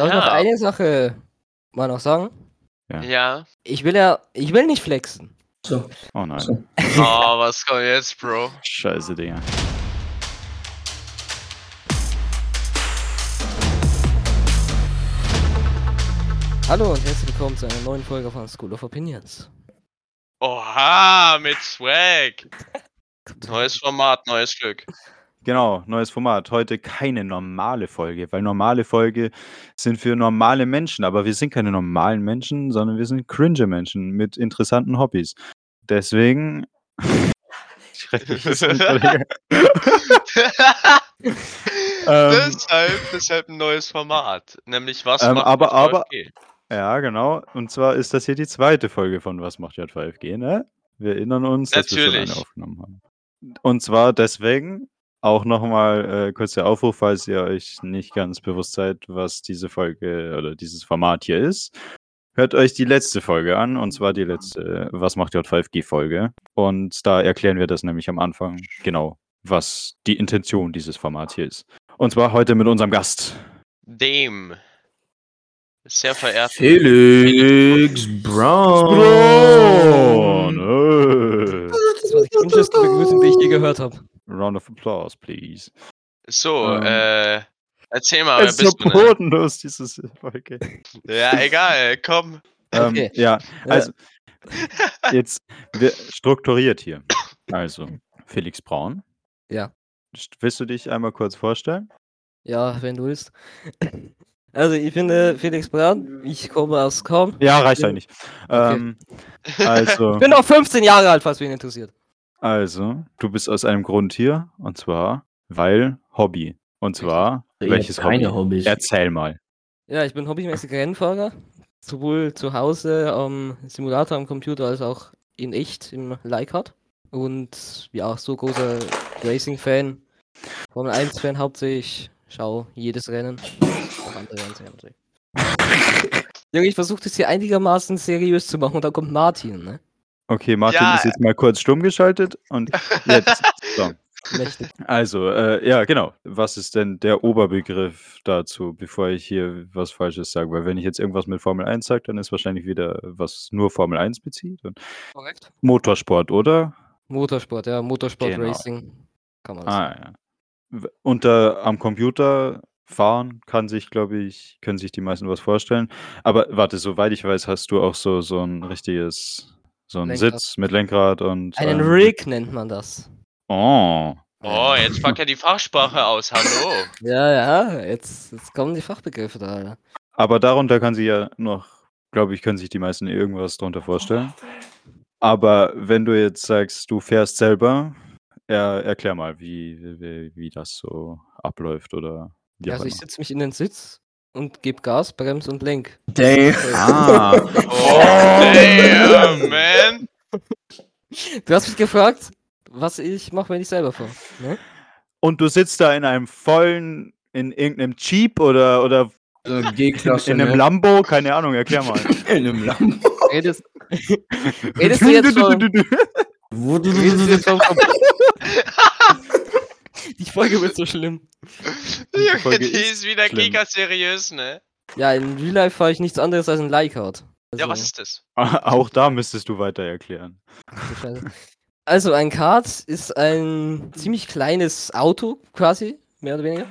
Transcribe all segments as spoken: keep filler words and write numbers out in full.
Darf ja. ich noch eine Sache mal noch sagen? Ja. ja. Ich will ja, ich will nicht flexen. So. Oh nein. So. Oh, was kommt jetzt, Bro? Scheiße, Dinger. Hallo und herzlich willkommen zu einer neuen Folge von School of Opinions. Oha, mit Swag. Neues Format, neues Glück. Genau, neues Format. Heute keine normale Folge, weil normale Folge sind für normale Menschen, aber wir sind keine normalen Menschen, sondern wir sind cringe Menschen mit interessanten Hobbys. Deswegen... deshalb, deshalb ein neues Format, nämlich Was ähm, macht aber, aber, JvFG? Ja, genau. Und zwar ist das hier die zweite Folge von Was macht JvFG, ne? Wir erinnern uns, Natürlich. dass wir schon eine aufgenommen haben. Und zwar deswegen... Auch nochmal äh, kurz der Aufruf, falls ihr euch nicht ganz bewusst seid, was diese Folge oder dieses Format hier ist. Hört euch die letzte Folge an, und zwar die letzte Was macht JvFG-Folge. Und da erklären wir das nämlich am Anfang genau, was die Intention dieses Formats hier ist. Und zwar heute mit unserem Gast. Dem sehr verehrten Felix Braun. Braun. Das war die kindlichste Begrüßung, die ich je gehört habe. Round of applause, please. So, um, äh, erzähl mal, wer bist so du? Es ist so bodenlos, dieses Folge. Ja, egal, komm. Ähm, okay. Ja, also, ja. jetzt wir, strukturiert hier. Also, Felix Braun. Ja. Willst du dich einmal kurz vorstellen? Ja, wenn du willst. Also, ich bin äh, Felix Braun, ich komme aus Korn. Ja, reicht eigentlich. Okay. Ähm, also. Ich bin auch fünfzehn Jahre alt, falls mich interessiert. Also, du bist aus einem Grund hier, und zwar, weil Hobby. Und zwar, ich welches Hobby? Hobbys. Erzähl mal. Ja, ich bin hobbymäßiger Rennfahrer, sowohl zu Hause am Simulator, am Computer, als auch in echt, im Leichardt. Und ja, so großer Racing-Fan, Formel eins Fan hauptsächlich, schau jedes Rennen, auch andere Rennen hauptsächlich. Junge, ich versuche das hier einigermaßen seriös zu machen, und da kommt Martin, ne? Okay, Martin ja. ist jetzt mal kurz stumm geschaltet und jetzt. So. Also, äh, ja, genau. Was ist denn der Oberbegriff dazu, bevor ich hier was Falsches sage? Weil wenn ich jetzt irgendwas mit Formel eins sage, dann ist wahrscheinlich wieder was nur Formel eins bezieht. Und Korrekt. Motorsport, oder? Motorsport, ja. Motorsport, genau. Racing. Kann man ah, ja. Und äh, am Computer fahren kann sich, glaube ich, können sich die meisten was vorstellen. Aber warte, soweit ich weiß, hast du auch so, so ein richtiges... So ein Sitz mit Lenkrad und... Einen ähm, Rig nennt man das. Oh. Oh, jetzt pack ja die Fachsprache aus, hallo. ja, ja, jetzt, jetzt kommen die Fachbegriffe da, Alter. Aber darunter kann sie ja noch, glaube ich, können sich die meisten irgendwas darunter vorstellen. Aber wenn du jetzt sagst, du fährst selber, er, erklär mal, wie, wie, wie das so abläuft oder... Ja, also ich setze mich in den Sitz. Und gib Gas, Brems und Lenk. Damn. Ah. Oh, damn, man. Du hast mich gefragt, was ich mache, wenn ich selber fahre. Ne? Und du sitzt da in einem vollen, in irgendeinem Jeep oder, oder also G-Klasse, in einem ne? Lambo? Keine Ahnung, erklär mal. In einem Lambo? Redest, redest du jetzt schon? redest du jetzt schon? Die Folge wird so schlimm. Die, Folge die ist wieder gigaseriös, ne? Ja, in Real Life fahre ich nichts anderes als ein Leichardt. Also, ja, was ist das? Auch da müsstest du weiter erklären. Also, ein Kart ist ein ziemlich kleines Auto, quasi, mehr oder weniger.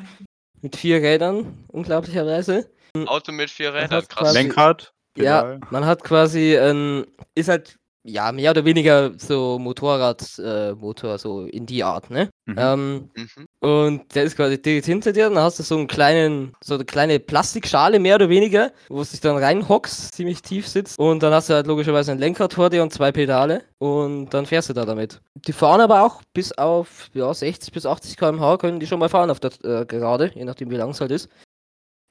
Mit vier Rädern, unglaublicherweise. Ein Auto mit vier Rädern, krass. Lenkrad? Pedal. Ja, man hat quasi, ähm, ist halt... Ja, mehr oder weniger so Motorradmotor, äh, so in die Art, ne? Mhm. Ähm, mhm. Und der ist quasi direkt hinter dir, dann hast du so einen kleinen, so eine kleine Plastikschale mehr oder weniger, wo es dich dann reinhockst, ziemlich tief sitzt. Und dann hast du halt logischerweise ein Lenkrad vor dir und zwei Pedale und dann fährst du da damit. Die fahren aber auch bis auf ja, sechzig bis achtzig Kilometer pro Stunde können die schon mal fahren auf der äh, Gerade, je nachdem wie lang es halt ist.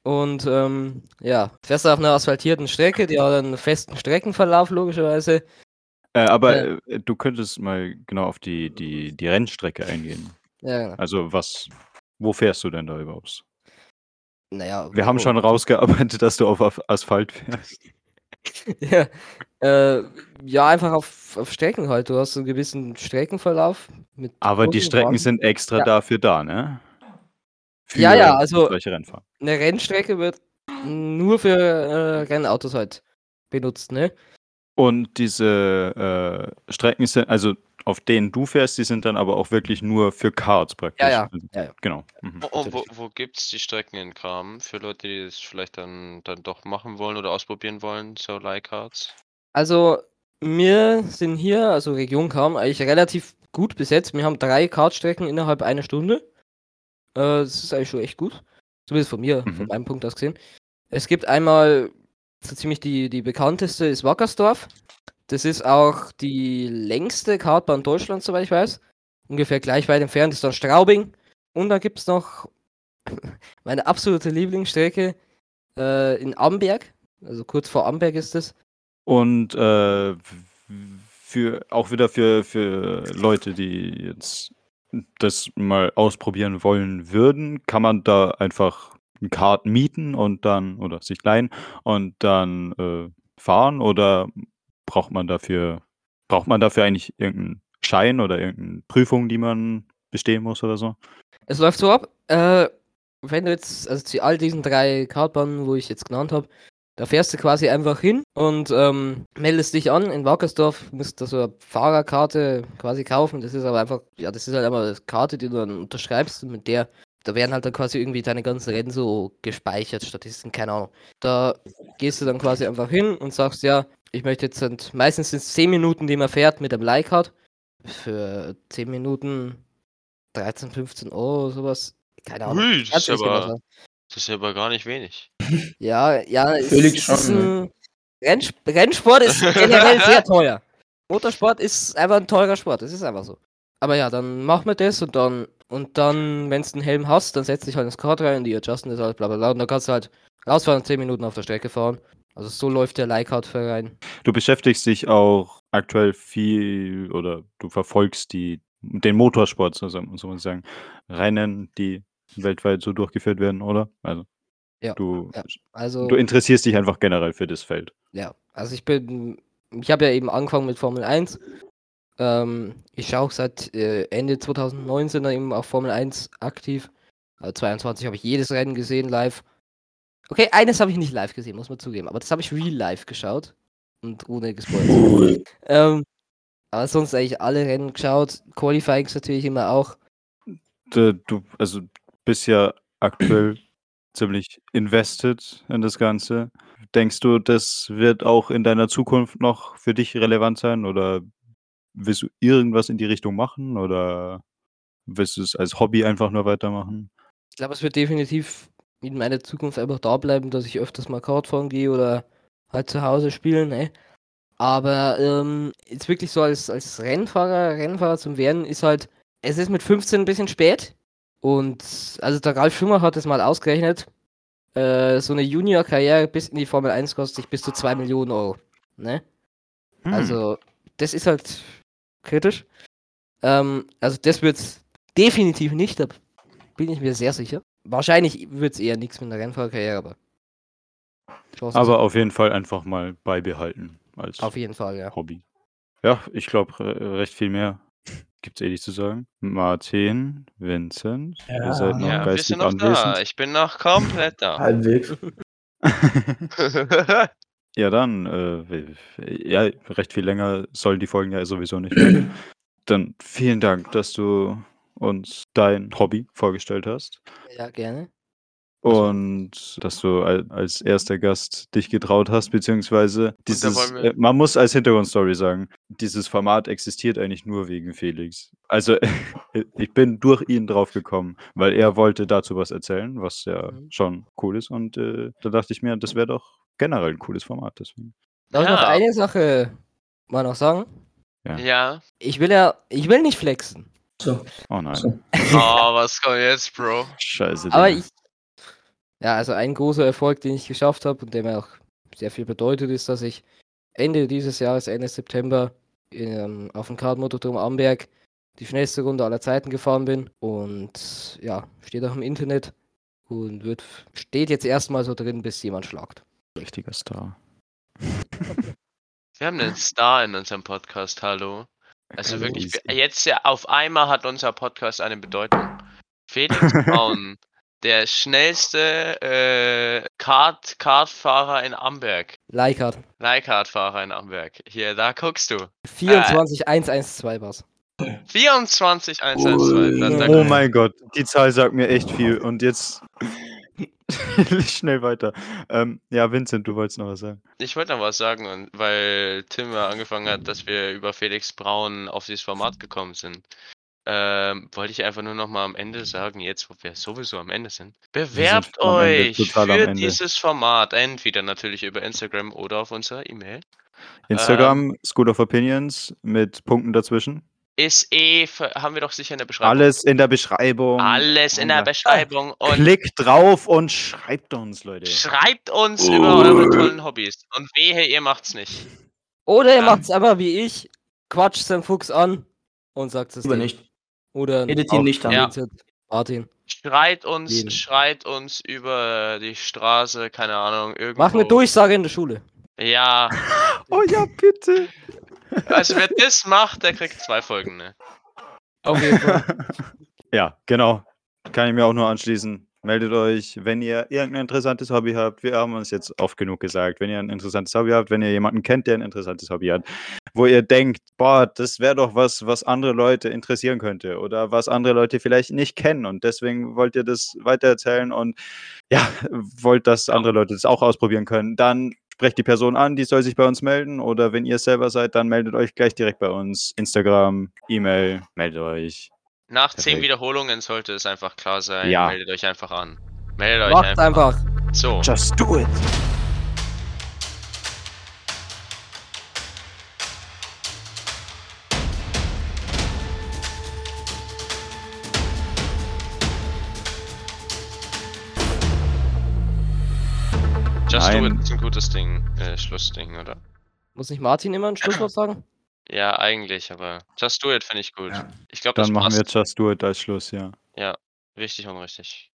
Und ähm, ja, fährst du auf einer asphaltierten Strecke, die hat einen festen Streckenverlauf logischerweise. Äh, aber ja. du könntest mal genau auf die, die, die Rennstrecke eingehen. Ja, genau. Also was, wo fährst du denn da überhaupt? Naja, wir wo? haben schon rausgearbeitet, dass du auf Asphalt fährst. ja. Äh, ja, einfach auf, auf Strecken halt. Du hast einen gewissen Streckenverlauf. Mit aber die Strecken Bahn. sind extra ja. dafür da, ne? Für ja, ja, also eine Rennstrecke wird nur für äh, kleine Autos halt benutzt, ne? Und diese äh, Strecken sind, also auf denen du fährst, die sind dann aber auch wirklich nur für Karts praktisch. Ja, ja. ja, ja. Genau. Mhm. Oh, oh, wo wo gibt es die Strecken in Kram? Für Leute, die es vielleicht dann, dann doch machen wollen oder ausprobieren wollen, so Leihkarts? Also, wir sind hier, also Region Kram, eigentlich relativ gut besetzt. Wir haben drei Kartstrecken innerhalb einer Stunde. Äh, das ist eigentlich schon echt gut. Zumindest von mir, mhm. von meinem Punkt aus gesehen. Es gibt einmal so ziemlich die, die bekannteste ist Wackersdorf. Das ist auch die längste Kartbahn Deutschlands, soweit ich weiß. Ungefähr gleich weit entfernt ist dann Straubing. Und dann gibt es noch meine absolute Lieblingsstrecke äh, in Amberg. Also kurz vor Amberg ist es. Und äh, für auch wieder für, für Leute, die jetzt das mal ausprobieren wollen würden, kann man da einfach ein Kart mieten und dann, oder sich leihen und dann äh, fahren, oder braucht man dafür, braucht man dafür eigentlich irgendeinen Schein oder irgendeine Prüfung, die man bestehen muss oder so? Es läuft so ab, äh, wenn du jetzt, also zu all diesen drei Kartbahnen, wo ich jetzt genannt habe, da fährst du quasi einfach hin und ähm, meldest dich an. In Wackersdorf musst du so eine Fahrerkarte quasi kaufen. Das ist aber einfach, ja, das ist halt einmal eine Karte, die du dann unterschreibst, und mit der, da werden halt dann quasi irgendwie deine ganzen Rennen so gespeichert, Statistiken, keine Ahnung. Da gehst du dann quasi einfach hin und sagst, ja, ich möchte jetzt, und meistens sind es zehn Minuten, die man fährt mit einem Leihkart. Für zehn Minuten dreizehn, fünfzehn Euro, sowas. Keine Ahnung. Ui, das ist aber... Das ist ja aber gar nicht wenig. Ja, ja, es ist, schon, ist ein Renn- Rennsport ist generell sehr teuer. Motorsport ist einfach ein teurer Sport, das ist einfach so. Aber ja, dann machen wir das und dann, und dann, wenn du einen Helm hast, dann setzt dich halt ins Kart rein und die adjusten das halt, bla bla bla. Und dann kannst du halt rausfahren und zehn Minuten auf der Strecke fahren. Also so läuft der Leihkartverein. Du beschäftigst dich auch aktuell viel, oder du verfolgst die, den Motorsport zusammen, muss man sagen. Rennen, die weltweit so durchgeführt werden, oder? Also, ja, du, ja, also du interessierst dich einfach generell für das Feld. Ja, also ich bin, ich habe ja eben angefangen mit Formel eins. Ähm, ich schaue seit äh, Ende zwanzig neunzehn dann eben auf Formel eins aktiv. Also zweiundzwanzig habe ich jedes Rennen gesehen live. Okay, eines habe ich nicht live gesehen, muss man zugeben, aber das habe ich real live geschaut und ohne gespoilert. ähm, aber sonst eigentlich alle Rennen geschaut, Qualifyings natürlich immer auch. Du, also bist ja aktuell ziemlich invested in das Ganze. Denkst du, das wird auch in deiner Zukunft noch für dich relevant sein, oder willst du irgendwas in die Richtung machen, oder willst du es als Hobby einfach nur weitermachen? Ich glaube, es wird definitiv in meiner Zukunft einfach da bleiben, dass ich öfters mal Kart fahren gehe oder halt zu Hause spielen, ne? Aber ähm, jetzt wirklich so als, als Rennfahrer, Rennfahrer zum werden, ist halt, es ist mit fünfzehn ein bisschen spät. Und, also der Ralf Schumacher hat es mal ausgerechnet, äh, so eine Junior-Karriere bis in die Formel eins kostet sich bis zu zwei Millionen Euro, ne? Hm. Also, das ist halt kritisch. Ähm, also das wird's definitiv nicht, da bin ich mir sehr sicher. Wahrscheinlich wird's eher nichts mit einer Rennfahrerkarriere, aber... Aber auf jeden Fall einfach mal beibehalten als auf jeden Fall, ja. Hobby. Ja, ich glaube, recht viel mehr gibt's eh nicht zu sagen. Martin, Vincent, ja. Ihr seid noch ja, geistig noch anwesend. Da. Ich bin noch komplett da. Halbwegs. Ja, dann, äh, ja, recht viel länger sollen die Folgen ja sowieso nicht werden. Dann vielen Dank, dass du uns dein Hobby vorgestellt hast. Ja, gerne. Und dass du als erster Gast dich getraut hast, beziehungsweise dieses, man muss als Hintergrundstory sagen, dieses Format existiert eigentlich nur wegen Felix. Also ich bin durch ihn drauf gekommen, weil er wollte dazu was erzählen, was ja mhm. schon cool ist, und äh, da dachte ich mir, das wäre doch generell ein cooles Format. Deswegen. Darf ich ja. noch eine Sache mal noch sagen? Ja. ja. Ich will ja, ich will nicht flexen. So. Oh nein. So. Oh, was kommt jetzt, Bro? Scheiße. Aber ich Ja, also ein großer Erfolg, den ich geschafft habe und der mir auch sehr viel bedeutet, ist, dass ich Ende dieses Jahres, Ende September, in, ähm, auf dem Kartmotodrom Amberg die schnellste Runde aller Zeiten gefahren bin, und ja, steht auch im Internet und wird steht jetzt erstmal so drin, bis jemand schlagt. Richtiger Star. Wir haben einen Star in unserem Podcast, hallo. Also wirklich, jetzt ja auf einmal hat unser Podcast eine Bedeutung. Felix Braun Der schnellste äh, Kart, Kartfahrer in Amberg. Leihkart. Leihkartfahrer in Amberg. Hier, da guckst du. vierundzwanzig eins eins zwei war's. vierundzwanzig eins eins zwei. Oh, oh mein Gott, die Zahl sagt mir echt viel. Und jetzt schnell weiter. Ähm, ja, Vincent, du wolltest noch was sagen. Ich wollte noch was sagen, und weil Tim ja angefangen hat, dass wir über Felix Braun auf dieses Format gekommen sind. Ähm, wollte ich einfach nur noch mal am Ende sagen, jetzt wo wir sowieso am Ende sind, bewerbt sind euch für dieses Format, entweder natürlich über Instagram oder auf unserer E-Mail. Instagram, ähm, School of Opinions mit Punkten dazwischen. Ist eh, haben wir doch sicher in der Beschreibung. Alles in der Beschreibung. Alles in der Beschreibung. Und klickt drauf und schreibt uns, Leute. Schreibt uns oh. über eure tollen Hobbys. Und wehe, ihr macht's nicht. Oder ihr ähm. macht's aber wie ich, quatscht Sam Fuchs an und sagt es nicht. Oder redet ihn nicht an. Ja. Martin. Schreit uns, Jeden. schreit uns über die Straße, keine Ahnung, irgendwo. Mach eine Durchsage in der Schule. Ja. Oh ja, bitte. Also wer das macht, der kriegt zwei Folgen, ne? Auf jeden Fall. Ja, genau. Kann ich mir auch nur anschließen. Meldet euch, wenn ihr irgendein interessantes Hobby habt. Wir haben uns jetzt oft genug gesagt, wenn ihr ein interessantes Hobby habt, wenn ihr jemanden kennt, der ein interessantes Hobby hat, wo ihr denkt, boah, das wäre doch was, was andere Leute interessieren könnte oder was andere Leute vielleicht nicht kennen und deswegen wollt ihr das weitererzählen und ja, wollt, dass andere Leute das auch ausprobieren können, dann sprecht die Person an, die soll sich bei uns melden oder wenn ihr es selber seid, dann meldet euch gleich direkt bei uns. Instagram, E-Mail, meldet euch. Nach zehn Wiederholungen sollte es einfach klar sein. Ja. Meldet euch einfach an. Meldet Macht euch einfach. einfach. So. Just do it. Just Nein. do it ist ein gutes Ding, äh, Schlussding, oder? Muss nicht Martin immer ein Schlusswort sagen? Ja, eigentlich, aber Just Do It finde ich gut. Ja. Ich glaub, dann das machen passt. Wir Just Do It als Schluss, ja. Ja, richtig und richtig.